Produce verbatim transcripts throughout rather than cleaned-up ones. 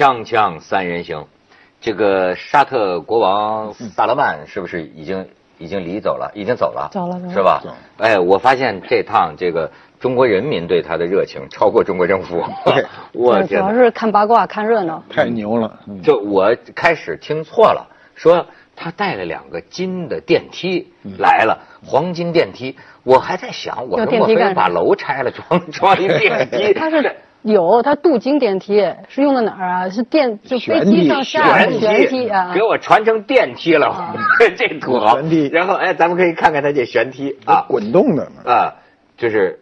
锵锵三人行，这个沙特国王萨勒曼是不是已经已经离走了？已经走了，走了，是吧？哎，我发现这趟这个中国人民对他的热情超过中国政府。对，我主要是看八卦、看热闹，太牛了！嗯、就我开始听错了，说他带了两个金的电梯来了，嗯、黄金电梯。我还在想，我说莫非把楼拆了装装一电梯？他是。有，它镀金电梯是用的哪儿啊？是电就飞机上下的悬梯啊，给我传成电梯了，啊、这土豪。然后哎，咱们可以看看它这悬梯啊，滚动的啊，就是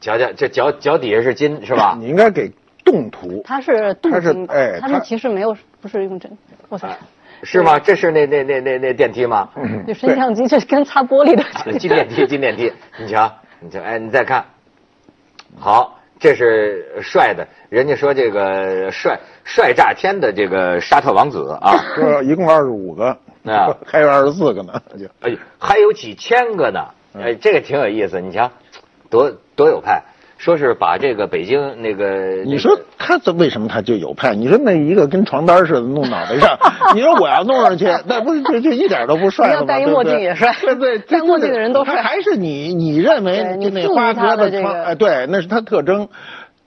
瞧瞧这脚脚底下是金是吧？你应该给动图，它是镀金，哎，它是其实没有，不是用真，我操。是吗？这是那那那那那电梯吗？嗯，这升降机这跟擦玻璃的。金电梯，金电梯，你瞧，你瞧，哎，你再看，好。这是帅的，人家说这个帅帅炸天的这个沙特王子啊，说一共二十五个，啊，还有二十四个呢，哎，还有几千个呢，哎，这个挺有意思，你瞧，多多有派，说是把这个北京那个，你说他这为什么他就有派？你说那一个跟床单似的弄脑袋上，你说我要弄上去，那不是就就一点都不帅了吗？戴墨镜也帅，对对，戴墨镜的人都帅。还是你你认为你那花格的床，哎，对，那是他特征。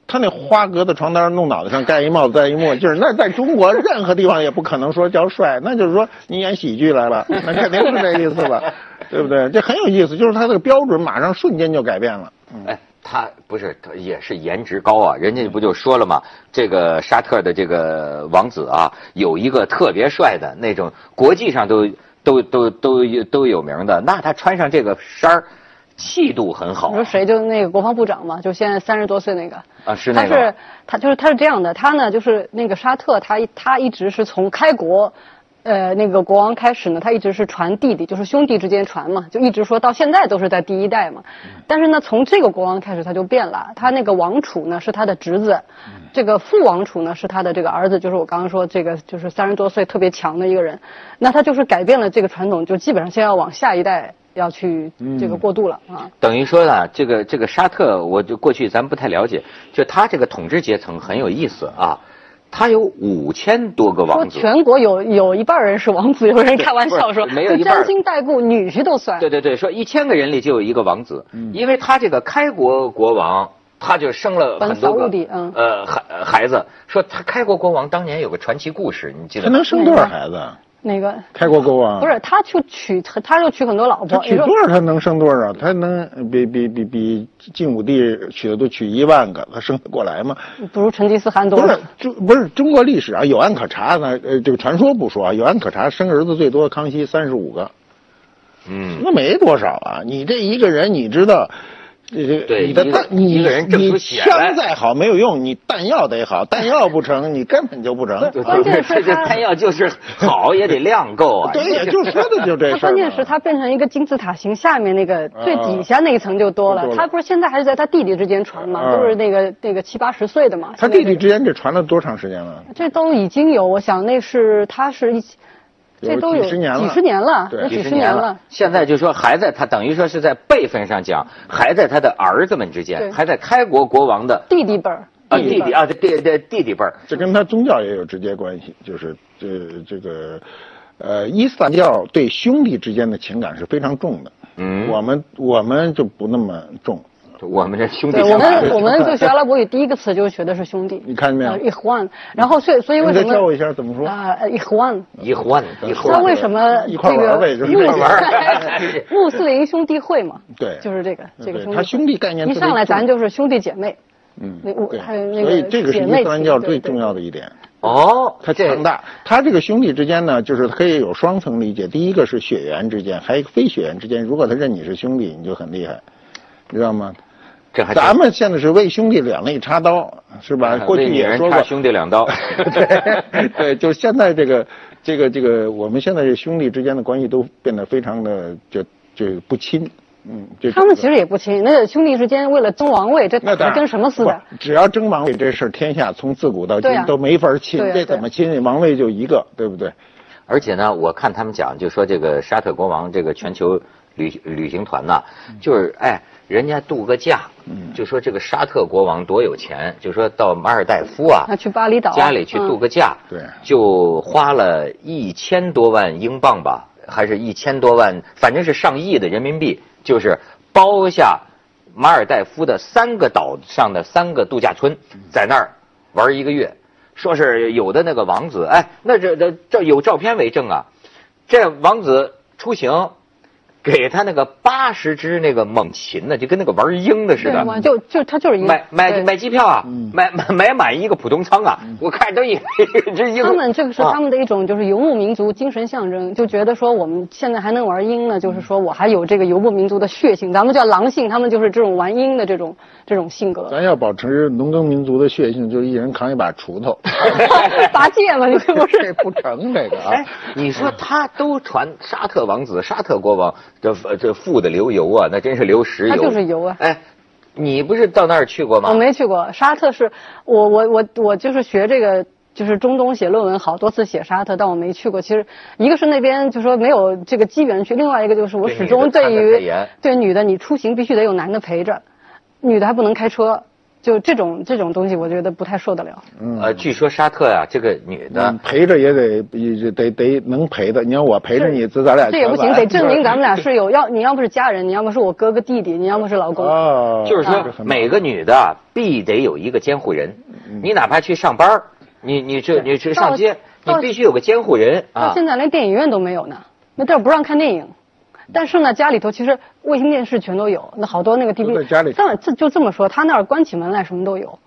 他那花格的床单弄脑袋上，盖一帽子，戴一墨镜，那在中国任何地方也不可能说叫帅，那就是说你演喜剧来了，那肯定是这意思了，对不对？这很有意思，就是他这个标准马上瞬间就改变了。哎。他不是，他也是颜值高啊！人家不就说了吗？这个沙特的这个王子啊，有一个特别帅的那种，国际上都都都都都有名的。那他穿上这个衫儿，气度很好。你说谁？就那个国防部长嘛，就现在三十多岁那个啊，是那个。他是他就是他是这样的，他呢就是那个沙特，他他一直是从开国。呃，那个国王开始呢，他一直是传弟弟，就是兄弟之间传嘛，就一直说到现在都是在第一代嘛。但是呢，从这个国王开始他就变了，他那个王储呢是他的侄子，这个副王储呢是他的这个儿子，就是我刚刚说这个就是三十多岁特别强的一个人。那他就是改变了这个传统，就基本上现在要往下一代要去这个过渡了啊。嗯、等于说呢，这个这个沙特，我就过去咱不太了解，就他这个统治阶层很有意思啊。他有五千多个王子，全国有有一半人是王子，有人开玩笑说，没有一半，就沾亲带故、女婿都算。对对对，说一千个人里就有一个王子，嗯、因为他这个开国国王，他就生了很多个、嗯、呃孩孩子。说他开国国王当年有个传奇故事，你记得？他能生多少孩子？哪个？开国国王不是他去娶，他就娶很多老婆。他娶多少他能生多少？他能比比比比晋武帝娶的都娶一万个，他生得过来吗？不如成吉思汗多。不是中不是中国历史啊，有案可查呢。呃，这个传说不说啊，有案可查，生儿子最多康熙三十五个。嗯，那没多少啊。你这一个人，你知道。对，你的弹，你你枪再好没有用，你弹药得好，弹药不成，你根本就不成。关键是这弹药就是好也得量够啊。对呀，就说的就这事。关键是它变成一个金字塔形，下面那个最底下那一层就多了。他不是现在还是在他弟弟之间传嘛，都是那个那个七八十岁的嘛。他弟弟之间这传了多长时间了？这都已经有，我想那是他是一。这都有几十年了，几十年了，几十年了。现在就说还在他等于说是在辈分上讲，还在他的儿子们之间，还在开国国王的弟弟辈儿啊，弟弟啊，弟弟弟弟辈儿。这跟他宗教也有直接关系，就是这这个，呃，伊斯兰教对兄弟之间的情感是非常重的。嗯，我们我们就不那么重。我们这兄弟，我们我们就学阿拉伯语，第一个词就学的是兄弟。你看见没有 ？Ikhwan。然后所以所以为什么？你再教我一下怎么说啊 ？Ikhwan。Ikhwan。那为什么一块玩呗？就是玩。穆斯林兄弟会嘛？对，就是这个这个兄弟。他兄弟概念一上来，咱就是兄弟姐妹。嗯，对。所以这个是伊斯兰教最重要的一点。哦，它强大。它这个兄弟之间呢，就是可以有双层理解。第一个是血缘之间，还有一个非血缘之间。如果他认你是兄弟，你就很厉害，你知道吗？这还咱们现在是为兄弟两肋插刀，是吧？过去也说过兄弟两刀。对，对，就是现在这个、这个、这个，我们现在这兄弟之间的关系都变得非常的就就不亲。嗯，他们其实也不亲，那兄弟之间为了争王位，这跟什么似的？只要争王位这事儿，天下从自古到今都没法亲，这怎么亲？王位就一个，对不对？而且呢，我看他们讲，就说这个沙特国王这个全球旅旅行团呐，就是哎。人家度个假，嗯，就说这个沙特国王多有钱，就说到马尔代夫啊，去巴厘岛家里去度个假，对，就花了一千多万英镑吧，还是一千多万，反正是上亿的人民币，就是包下马尔代夫的三个岛上的三个度假村，在那儿玩一个月。说是有的那个王子，哎，那这这这有照片为证啊，这王子出行。给他那个八十只那个猛禽呢，就跟那个玩鹰的似的，就就他就是鹰。买买买机票啊，嗯、买买买满一个普通舱啊，嗯、我看都一只鹰。他们这个是他们的一种就是游牧民族精神象征，啊、就觉得说我们现在还能玩鹰呢，就是说我还有这个游牧民族的血性，咱们叫狼性，他们就是这种玩鹰的这种这种性格。咱要保持农耕民族的血性，就是一人扛一把锄头，拔剑嘛，你这不是不成这个啊？哎，你说他都传沙特王子、沙特国王。这这富的流油啊，那真是流石油。它就是油啊！哎，你不是到那儿去过吗？我没去过，沙特是我我我我就是学这个，就是中东写论文好多次写沙特，但我没去过。其实一个是那边就说没有这个机缘去，另外一个就是我始终对于对女的你出行必须得有男的陪着，女的还不能开车。就这种这种东西，我觉得不太受得了。嗯，呃，据说沙特啊，这个女的、嗯、陪着也得也得得能陪的。你要我陪着你，咱咱俩这也不行，得证明咱们俩是有要。你要不是家人，你要不是我哥哥弟弟，你要不是老公。哦，就是说、啊、每个女的必得有一个监护人。嗯、你哪怕去上班，你你这你去上街，你必须有个监护人啊。现在连电影院都没有呢，那这不让看电影。但是呢，家里头其实卫星电视全都有，那好多那个 D V D， 但这就这么说，他那儿关起门来什么都有，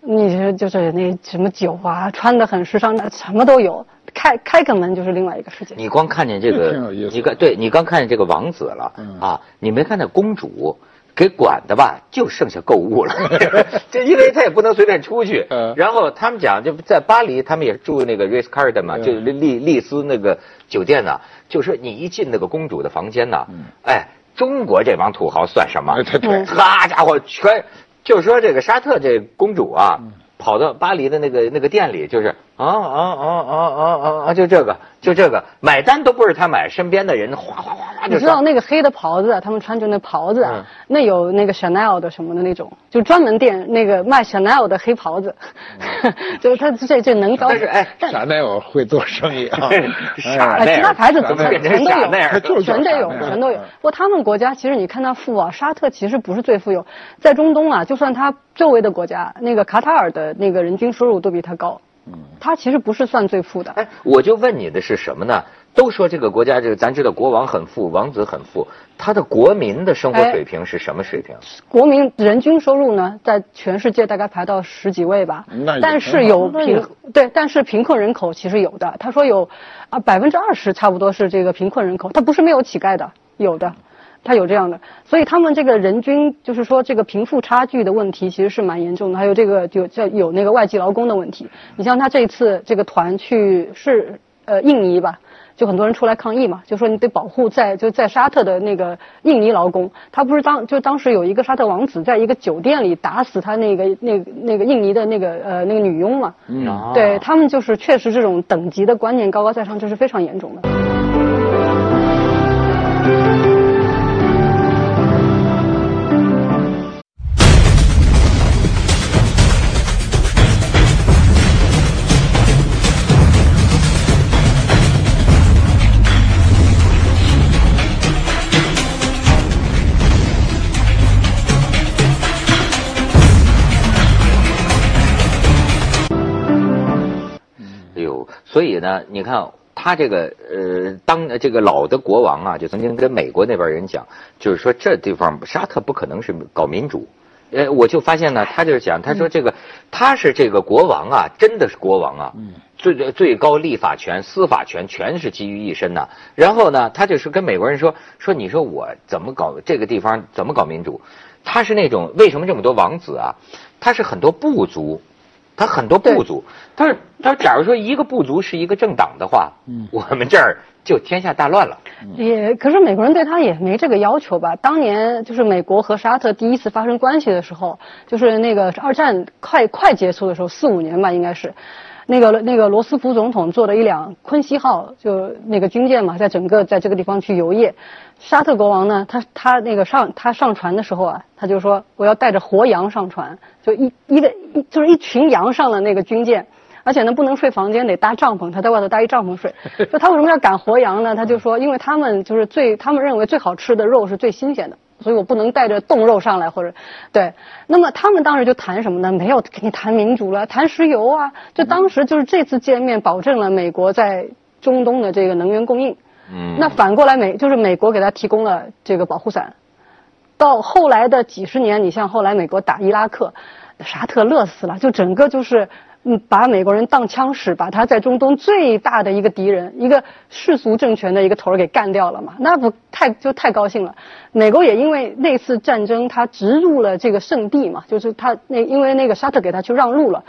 你就是那什么酒啊，穿得很时尚，什么都有。开开个门就是另外一个世界。你光看见这个，你看对你刚看见这个王子了、嗯、啊，你没看见公主给管的吧？就剩下购物了，这因为他也不能随便出去。嗯、然后他们讲，就在巴黎，他们也住那个 Ritz Carlton 嘛，嗯、就丽丽思那个酒店呢、啊。就是你一进那个公主的房间呢、啊，嗯、哎，中国这帮土豪算什么？对对、嗯，他家伙全，就是说这个沙特这公主啊，嗯、跑到巴黎的那个那个店里，就是啊啊啊啊啊啊，就这个就这个，买单都不是他买，身边的人哗哗哗。你知道那个黑的袍子，他们穿着那袍子，嗯、那有那个 Chanel 的什么的那种，就专门店那个卖 Chanel 的黑袍子，嗯、就是他这这能高。但是哎，傻奈尔会做生意啊，傻奈尔，其他牌子怎么全都有，全都有，全都有。不过他们国家其实你看他富啊，沙特其实不是最富有，在中东啊，就算他周围的国家，那个卡塔尔的那个人均收入都比他高。嗯，他其实不是算最富的。哎，我就问你的是什么呢？都说这个国家，这个咱知道国王很富，王子很富，他的国民的生活水平是什么水平？哎、国民人均收入呢，在全世界大概排到十几位吧。那但是有贫对，但是贫困人口其实有的。他说有啊，百分之二十差不多是这个贫困人口，他不是没有乞丐的，有的。他有这样的，所以他们这个人均就是说这个贫富差距的问题其实是蛮严重的，还有这个有叫有那个外籍劳工的问题。你像他这一次这个团去是呃印尼吧，就很多人出来抗议嘛，就说你得保护在就在沙特的那个印尼劳工，他不是当就当时有一个沙特王子在一个酒店里打死他那个那个那个印尼的那个呃那个女佣嘛，嗯啊、对他们就是确实这种等级的观念高高在上，这是非常严重的。所以呢，你看他这个呃，当这个老的国王啊，就曾经跟美国那边人讲，就是说这地方沙特不可能是搞民主。呃，我就发现呢，他就是讲，他说这个他是这个国王啊，真的是国王啊，最最高立法权、司法权全是基于一身呐、啊。然后呢，他就是跟美国人说说，你说我怎么搞这个地方怎么搞民主？他是那种为什么这么多王子啊？他是很多部族。他很多部族，他是他假如说一个部族是一个政党的话，嗯，我们这儿就天下大乱了。也可是美国人对他也没这个要求吧？当年就是美国和沙特第一次发生关系的时候，就是那个二战快快结束的时候，四五年吧，应该是。那个那个罗斯福总统坐的一辆昆西号，就那个军舰嘛，在整个在这个地方去游弋。沙特国王呢，他他那个上他上船的时候啊，他就说我要带着活羊上船，就一一个一就是一群羊上了那个军舰，而且呢不能睡房间，得搭帐篷，他在外头搭一帐篷睡。就他为什么要赶活羊呢？他就说，因为他们就是最他们认为最好吃的肉是最新鲜的。所以我不能带着冻肉上来，或者，对。那么他们当时就谈什么呢？没有跟你谈民主了，谈石油啊。就当时就是这次见面保证了美国在中东的这个能源供应。嗯。那反过来美就是美国给他提供了这个保护伞。到后来的几十年，你像后来美国打伊拉克，沙特乐死了，就整个就是。嗯，把美国人当枪使，把他在中东最大的一个敌人，一个世俗政权的一个头儿给干掉了嘛，那不太就太高兴了。美国也因为那次战争，他植入了这个圣地嘛，就是他那因为那个沙特给他去让路了，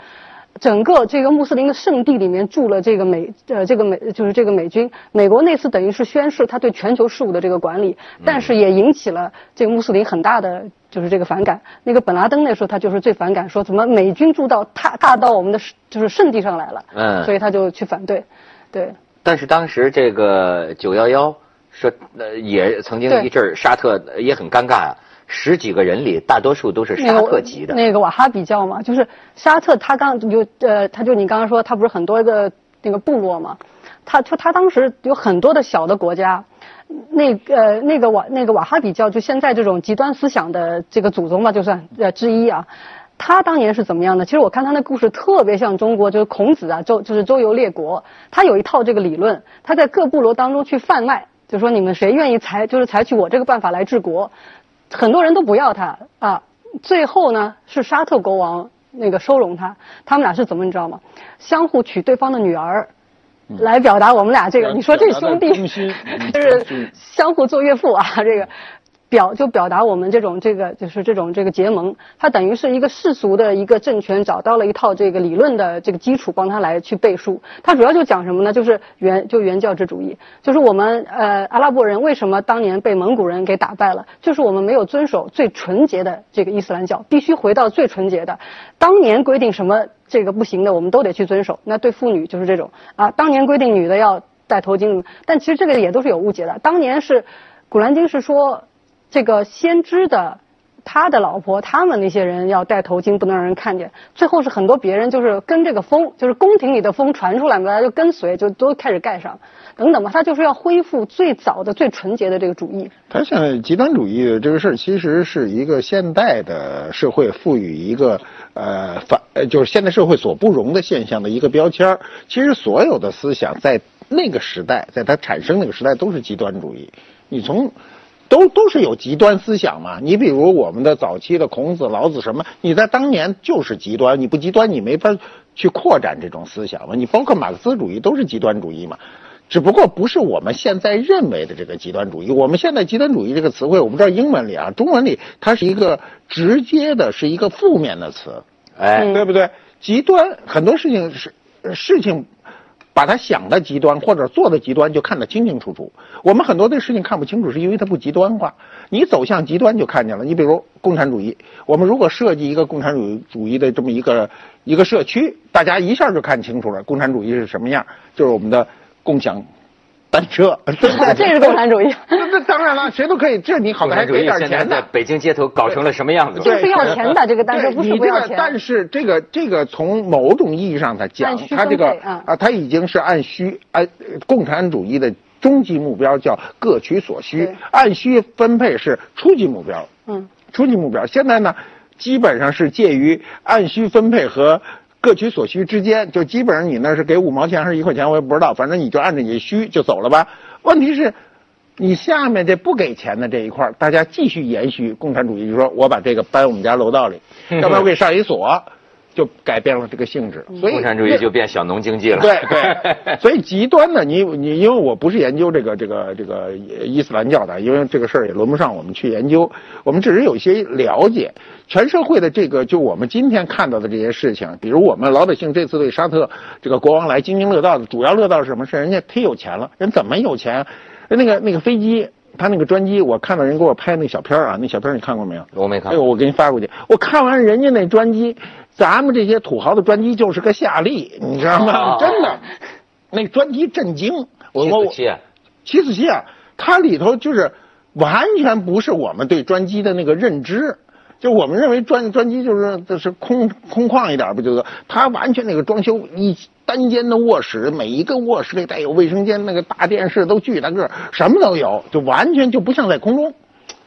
整个这个穆斯林的圣地里面住了这个美呃这个美就是这个美军。美国那次等于是宣示他对全球事务的这个管理，但是也引起了这个穆斯林很大的。就是这个反感，那个本拉登那时候他就是最反感，说怎么美军住到踏踏到我们的就是圣地上来了，嗯，所以他就去反对，对。但是当时这个九幺幺说，呃，也曾经一阵儿沙特也很尴尬啊，十几个人里大多数都是沙特籍的。那个、那个、瓦哈比教嘛，就是沙特他刚有呃，他就你刚刚说他不是很多个那个部落嘛，他就他当时有很多的小的国家。那个、呃、那个瓦那个瓦哈比教就现在这种极端思想的这个祖宗吧，就算呃之一啊。他当年是怎么样的？其实我看他那故事特别像中国，就是孔子啊，周就是周游列国。他有一套这个理论，他在各部落当中去贩卖，就说你们谁愿意采就是采取我这个办法来治国，很多人都不要他啊。最后呢，是沙特国王那个收容他，他们俩是怎么你知道吗？相互娶对方的女儿。来表达我们俩这个，你说这兄弟就是相互做岳父啊，这个表就表达我们这种这个就是这种这个结盟，它等于是一个世俗的一个政权找到了一套这个理论的这个基础帮他来去背书。它主要就讲什么呢？就是原就原教旨主义，就是我们呃阿拉伯人为什么当年被蒙古人给打败了，就是我们没有遵守最纯洁的这个伊斯兰教，必须回到最纯洁的，当年规定什么。这个不行的，我们都得去遵守。那对妇女就是这种啊，当年规定女的要戴头巾，但其实这个也都是有误解的。当年是《古兰经》是说，这个先知的他的老婆，他们那些人要戴头巾，不能让人看见。最后是很多别人就是跟这个风，就是宫廷里的风传出来嘛，大家就跟随，就都开始盖上，等等吧。他就是要恢复最早的、最纯洁的这个主义。他像极端主义这个事儿，其实是一个现代的社会赋予一个呃反，就是现代社会所不容的现象的一个标签。其实所有的思想在那个时代，在它产生那个时代都是极端主义。你从都都是有极端思想嘛，你比如我们的早期的孔子、老子什么，你在当年就是极端，你不极端你没法去扩展这种思想嘛。你包括马克思主义都是极端主义嘛，只不过不是我们现在认为的这个极端主义。我们现在极端主义这个词汇，我们知道英文里啊、中文里它是一个直接的，是一个负面的词，哎，对不对？极端很多事情是事情。把他想的极端或者做的极端就看得清清楚楚。我们很多的事情看不清楚，是因为它不极端化。你走向极端就看见了。你比如共产主义，我们如果设计一个共产主义主义的这么一个一个社区，大家一下就看清楚了共产主义是什么样，就是我们的共享单车，这是共产主义。这当然了，谁都可以，这你好歹还给点钱的。北京街头搞成了什么样子？就是要钱的这个单车，不是不要钱。这个、但是这个这个从某种意义上它讲，它这个啊，它已经是按需按共产主义的终极目标叫各取所需，按需分配是初级目标。嗯，初级目标。现在呢，基本上是介于按需分配和。各取所需之间，就基本上你那是给五毛钱还是一块钱，我也不知道，反正你就按着你需就走了吧。问题是，你下面这不给钱的这一块，大家继续延续共产主义，就说我把这个搬我们家楼道里，要不然我给上一锁，就改变了这个性质。所以共产主义就变小农经济了。对对，所以极端的，你你因为我不是研究这个这个这个伊斯兰教的，因为这个事儿也轮不上我们去研究，我们只是有些了解。全社会的这个，就我们今天看到的这些事情，比如我们老百姓这次对沙特这个国王来津津乐道的，主要乐道是什么事？人家忒有钱了，人怎么有钱？那个那个飞机他那个专辑，我看到人给我拍那小片啊，那小片你看过没有？我没看。哎呦，我给你发过去。我看完人家那专辑，咱们这些土豪的专辑就是个夏利，你知道吗？哦、真的，那专辑震惊。我我七七四七啊，它里头就是完全不是我们对专辑的那个认知。就我们认为专专辑就是就是空空旷一点不就是？他完全那个装修一单间的卧室，每一个卧室里带有卫生间，那个大电视都巨大个，什么都有，就完全就不像在空中。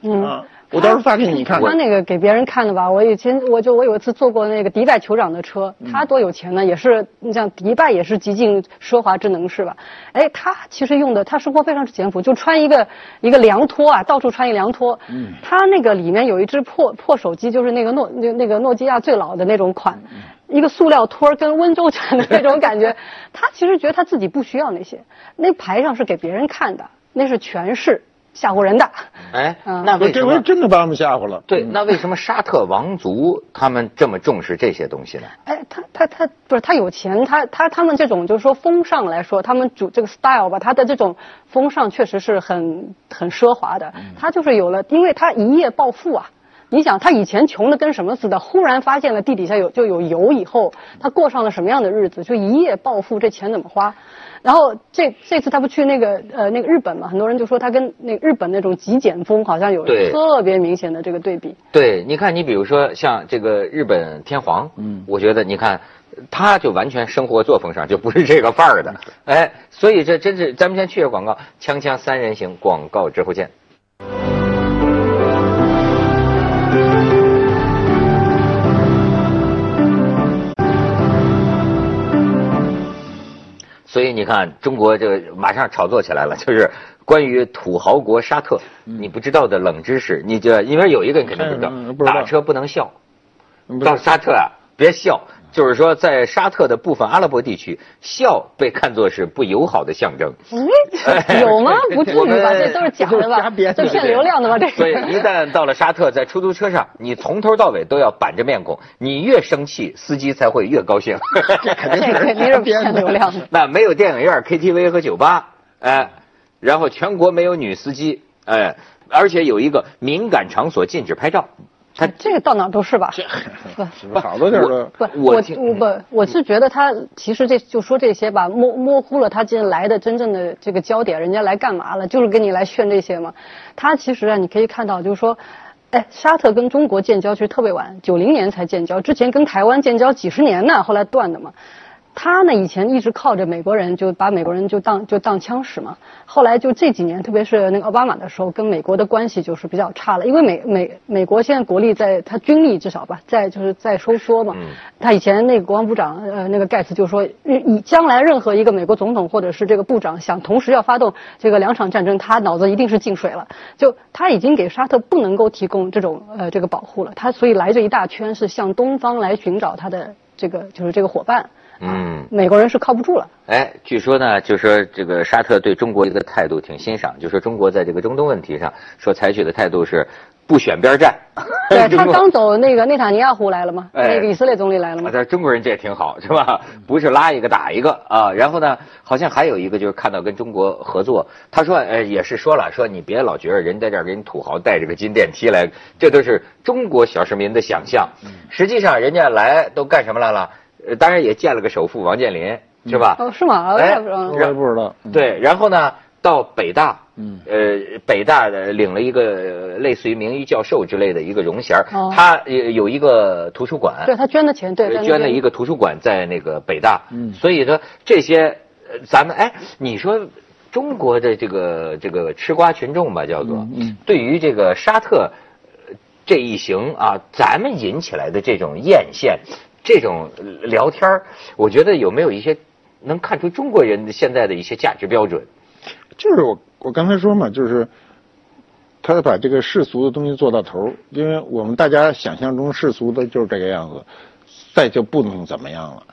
嗯，啊、我到时候发给你看。他那个给别人看的吧，我以前我就我有一次坐过那个迪拜酋长的车，他多有钱呢，也是你像迪拜也是极尽奢华之能事吧？哎，他其实用的他生活非常之简朴，就穿一个一个凉拖啊，到处穿一凉拖。嗯，他那个里面有一只破破手机，就是那个诺那那个诺基亚最老的那种款。嗯，一个塑料托跟温州产的那种感觉，他其实觉得他自己不需要那些，那牌上是给别人看的，那是权势吓唬人的。哎，那这回真的把我们吓唬了。对，那为什么沙特王族他们这么重视这些东西呢？哎，他他他不是他有钱，他他他们这种就是说风尚来说，他们主这个 style 吧，他的这种风尚确实是很很奢华的。他就是有了，因为他一夜暴富啊。你想他以前穷的跟什么似的，忽然发现了地底下有就有油以后，他过上了什么样的日子，就一夜暴富，这钱怎么花？然后这这次他不去那个呃那个日本嘛，很多人就说他跟那个日本那种极简风好像有特别明显的这个对比。对，你看你比如说像这个日本天皇，嗯，我觉得你看他就完全生活作风上就不是这个范儿的，哎，所以这真是咱们先去个广告，锵锵三人行广告之后见。所以你看，中国这个马上炒作起来了，就是关于土豪国沙特，你不知道的冷知识，你就因为有一个你肯定不知道，嗯、知道打车不能笑，到沙特啊别笑，就是说在沙特的部分阿拉伯地区，笑被看作是不友好的象征。嗯、有吗？不至于吧？这都是假的吧？这骗流量的吧？这。所以一旦到了沙特，在出租车上，你从头到尾都要板着面孔，你越生气，司机才会越高兴。这肯定是骗流量的。那没有电影院、K T V 和酒吧，哎、呃，然后全国没有女司机，哎、呃，而且有一个敏感场所禁止拍照。他这个到哪都是吧，不，好多地儿都。不，我我不，我是觉得他其实这就说这些吧，模模糊了他今天来的真正的这个焦点，人家来干嘛了？就是跟你来炫这些嘛。他其实啊，你可以看到，就是说，哎，沙特跟中国建交其实特别晚，九零年才建交，之前跟台湾建交几十年呢，后来断的嘛。他呢，以前一直靠着美国人，就把美国人就当就当枪使嘛。后来就这几年，特别是那个奥巴马的时候，跟美国的关系就是比较差了，因为美美美国现在国力在，他军力至少吧，在就是在收缩嘛。他以前那个国防部长呃那个盖茨就说，以将来任何一个美国总统或者是这个部长想同时要发动这个两场战争，他脑子一定是进水了。就他已经给沙特不能够提供这种呃这个保护了，他所以来这一大圈是向东方来寻找他的这个就是这个伙伴。嗯，美国人是靠不住了。哎，据说呢，就说这个沙特对中国一个态度挺欣赏，就说中国在这个中东问题上说采取的态度是不选边站。对，他刚走那个内塔尼亚胡来了吗？哎、那个以色列总理来了吗？但中国人这也挺好，是吧？不是拉一个打一个啊。然后呢，好像还有一个就是看到跟中国合作，他说，哎，也是说了，说你别老觉得人在这儿给你土豪带着个金电梯来，这都是中国小市民的想象。实际上，人家来都干什么来了？当然也见了个首富王健林，是吧？嗯、哦，是吗？我也不知道。我也不知道。对，然后呢，到北大，嗯，呃，北大领了一个类似于名誉教授之类的一个荣衔，哦、他有一个图书馆，对他捐的钱，对，捐了一个图书馆在那个北大，嗯，所以说这些，咱们哎，你说中国的这个这个吃瓜群众吧，叫做，嗯嗯、对于这个沙特这一行啊，咱们引起来的这种艳羡。这种聊天我觉得有没有一些能看出中国人现在的一些价值标准？就是我我刚才说嘛，就是他把这个世俗的东西做到头，因为我们大家想象中世俗的就是这个样子，再就不能怎么样了。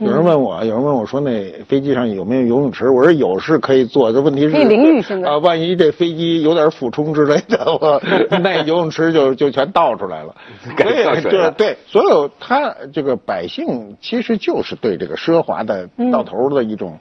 有人问我，有人问我说，那飞机上有没有游泳池？我说有是可以做，这问题是可以淋浴现在啊，万一这飞机有点俯冲之类的，我那游泳池就就全倒出来了。对对对，所有他这个百姓其实就是对这个奢华的到头的一种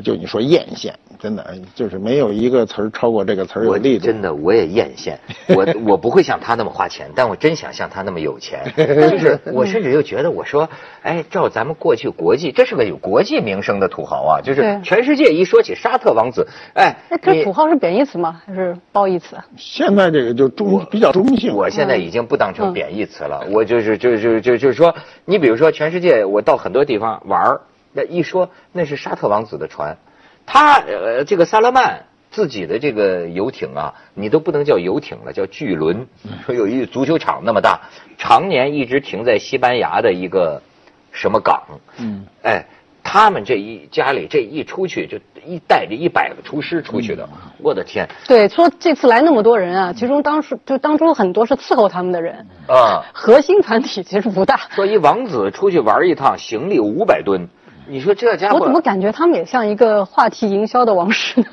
就你说艳羡，真的就是没有一个词儿超过这个词儿有力度。真的，我也艳羡，我我不会像他那么花钱，但我真想像他那么有钱。就是我甚至又觉得，我说，哎，照咱们过去国际，这是个有国际名声的土豪啊，就是全世界一说起沙特王子，哎，这土豪是贬义词吗？还是褒义词？现在这个就中比较中性。我现在已经不当成贬义词了，嗯、我就是就就就就是说，你比如说全世界，我到很多地方玩儿。那一说那是沙特王子的船，他呃这个萨勒曼自己的这个游艇啊，你都不能叫游艇了，叫巨轮。说有一足球场那么大，常年一直停在西班牙的一个什么港。嗯，哎，他们这一家里这一出去就一带着一百个厨师出去的，嗯、我的天！对，说这次来那么多人啊，其中当时就当初很多是伺候他们的人啊，核心团体其实不大。说一王子出去玩一趟，行李五百吨。你说这家伙，我怎么感觉他们也像一个话题营销的王室呢？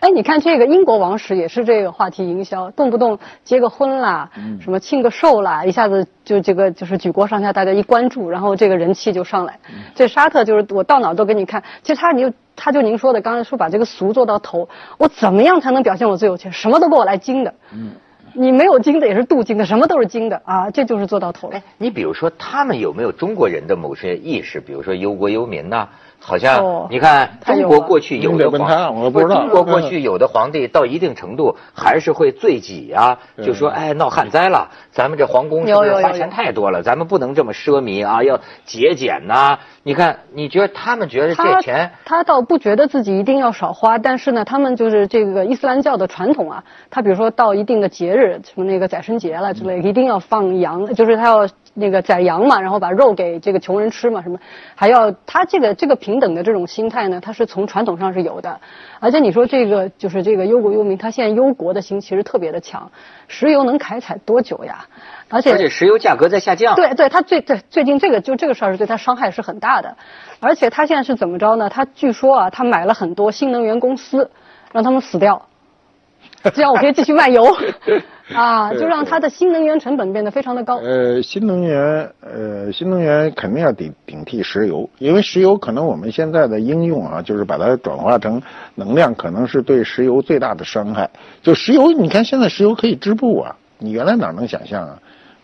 哎，你看这个英国王室也是这个话题营销，动不动结个婚啦，嗯、什么庆个寿啦，一下子就这个就是举国上下大家一关注，然后这个人气就上来。嗯、这沙特就是我到哪都给你看，其实他你就他就您说的刚才说把这个俗做到头，我怎么样才能表现我最有钱？什么都给我来金的。嗯。你没有金的也是镀金的，什么都是金的啊，这就是做到头了。哎，你比如说他们有没有中国人的某些意识，比如说忧国忧民呐、啊？好像、哦、你看中国过去有的皇，不是中国过去有的皇帝到一定程度还是会罪己啊，嗯、就说哎闹旱灾了，咱们这皇宫是不是花钱太多了？咱们不能这么奢靡啊，要节俭呐、啊。你看，你觉得他们觉得这钱他，他倒不觉得自己一定要少花，但是呢，他们就是这个伊斯兰教的传统啊，他比如说到一定的节日。什么那个宰牲节了之类，一定要放羊，就是他要那个宰羊嘛，然后把肉给这个穷人吃嘛，什么还要他这个这个平等的这种心态呢，他是从传统上是有的。而且你说这个就是这个忧国忧民，他现在忧国的心其实特别的强。石油能开采多久呀？而且而且石油价格在下降。对对，他最对最近这个就这个事儿是对他伤害是很大的。而且他现在是怎么着呢？他据说啊，他买了很多新能源公司，让他们死掉。这样我可以继续卖油啊，就让它的新能源成本变得非常的高。呃，新能源，呃，新能源肯定要顶顶替石油，因为石油可能我们现在的应用啊，就是把它转化成能量，可能是对石油最大的伤害。就石油，你看现在石油可以织布啊，你原来哪能想象啊？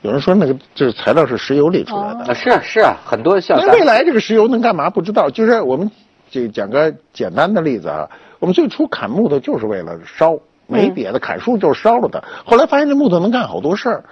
有人说那个就是材料是石油里出来的，哦、是啊是啊，很多像。那未来这个石油能干嘛？不知道，就是我们这讲个简单的例子啊，我们最初砍木头就是为了烧。没别的，砍树就是烧了它。后来发现这木头能干好多事儿，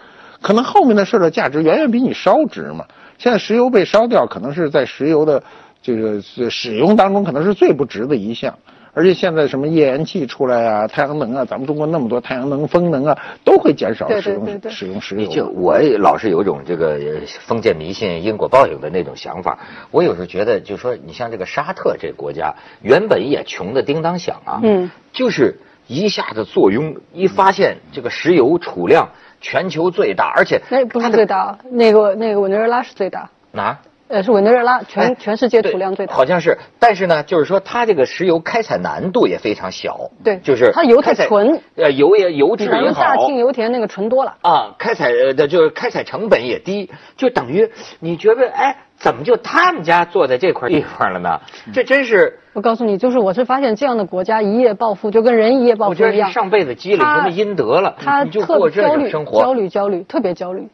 可能后面的事儿的价值远远比你烧值嘛。现在石油被烧掉，可能是在石油的这个使用当中，可能是最不值的一项。而且现在什么页岩气出来啊，太阳能啊，咱们中国那么多太阳能、风能啊，都会减少使用对对对对使用石油。就我也老是有种这个封建迷信、因果报应的那种想法。我有时候觉得，就说你像这个沙特这个国家，原本也穷的叮当响啊，嗯，就是。一下子坐拥，一发现这个石油储量全球最大，而且那不是最大，那个那个委内瑞拉是最大啊，呃是委内瑞拉全、哎、全世界储量最大，好像是。但是呢，就是说它这个石油开采难度也非常小，对，就是它油太纯，呃油也油质也好，大庆油田那个纯多了啊，开采的就是开采成本也低，就等于你觉得哎。怎么就他们家坐在这块地方了呢？这真是我告诉你，就是我是发现这样的国家一夜暴富，就跟人一夜暴富一样。我觉得上辈子积累什么阴德了，他特别焦虑，焦虑焦虑，特别焦虑。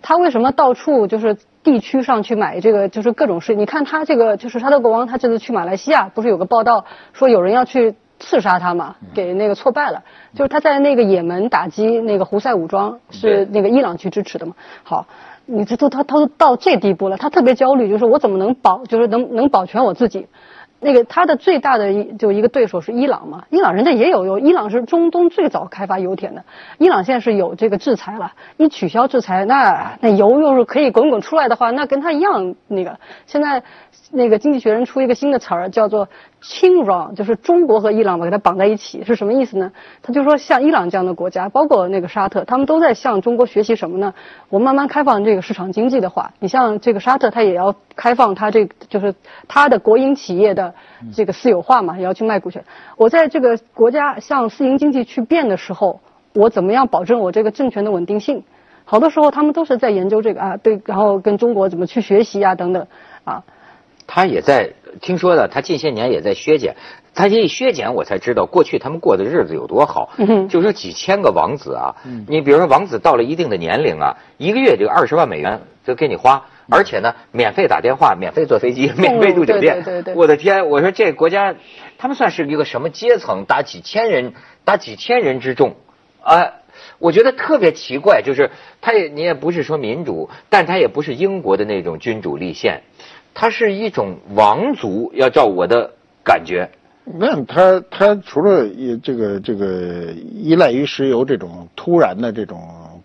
他为什么到处就是地区上去买这个，就是各种事？你看他这个，就是沙特国王，他这次去马来西亚，不是有个报道说有人要去刺杀他嘛？给那个挫败了，就是他在那个也门打击那个胡塞武装，是那个伊朗去支持的嘛？好。你这都他他都到这地步了，他特别焦虑，就是我怎么能保，就是能能保全我自己。那个他的最大的一就一个对手是伊朗嘛，伊朗人家也有有，伊朗是中东最早开发油田的，伊朗现在是有这个制裁了，一取消制裁，那那油又是可以滚滚出来的话，那跟他一样那个。现在那个经济学人出一个新的词儿叫做亲壤，就是中国和伊朗把它绑在一起，是什么意思呢？他就说像伊朗这样的国家，包括那个沙特，他们都在向中国学习什么呢？我慢慢开放这个市场经济的话，你像这个沙特，他也要开放他这个就是他的国营企业的。这个私有化嘛，也要去卖股权。我在这个国家向私营经济去变的时候，我怎么样保证我这个政权的稳定性？好多时候他们都是在研究这个啊，对，然后跟中国怎么去学习啊等等啊。他也在听说的，他近些年也在削减，他这一削减，我才知道过去他们过的日子有多好。嗯，就是几千个王子啊，嗯、你比如说王子到了一定的年龄啊，一个月这个二十万美元就给你花，而且呢，免费打电话，免费坐飞机，免费住酒店。嗯、对, 对对对。我的天，我说这国家，他们算是一个什么阶层？达几千人，达几千人之众，啊、呃。我觉得特别奇怪，就是他也你也不是说民主，但他也不是英国的那种君主立宪，他是一种王族，要照我的感觉。那他他除了这个这个依赖于石油这种突然的这种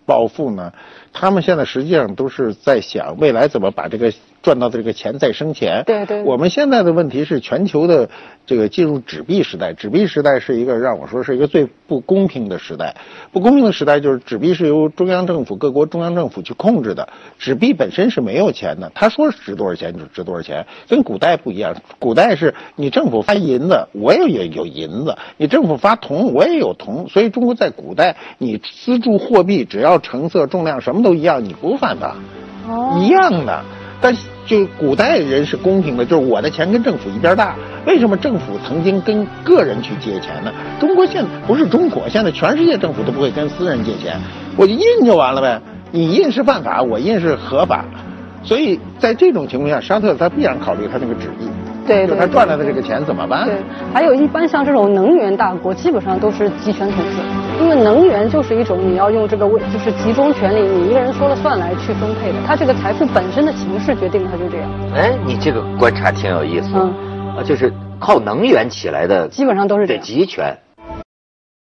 暴富呢，他们现在实际上都是在想未来怎么把这个赚到的这个钱再生钱。对对。我们现在的问题是全球的这个进入纸币时代，纸币时代是一个让我说是一个最不公平的时代。不公平的时代就是纸币是由中央政府各国中央政府去控制的，纸币本身是没有钱的，他说值多少钱就值多少钱，跟古代不一样。古代是你政府发银子，我也有有银子；你政府发铜，我也有铜。所以中国在古代，你资助货币只要成色、重量什么都一样，你不犯法，一样的。但就古代人是公平的，就是我的钱跟政府一边大。为什么政府曾经跟个人去借钱呢？中国现在不是中国，现在全世界政府都不会跟私人借钱，我就印就完了呗。你印是犯法，我印是合法。所以在这种情况下，沙特他必然考虑他那个纸币。对， 对， 对， 对， 对， 对， 对，就他赚来的这个钱怎么办？对，还有一般像这种能源大国，基本上都是集权统治，因为能源就是一种你要用这个就是集中权力，你一个人说了算来去分配的，它这个财富本身的形式决定它就这样。哎，你这个观察挺有意思，嗯，啊，就是靠能源起来的，基本上都是这样，对，集权。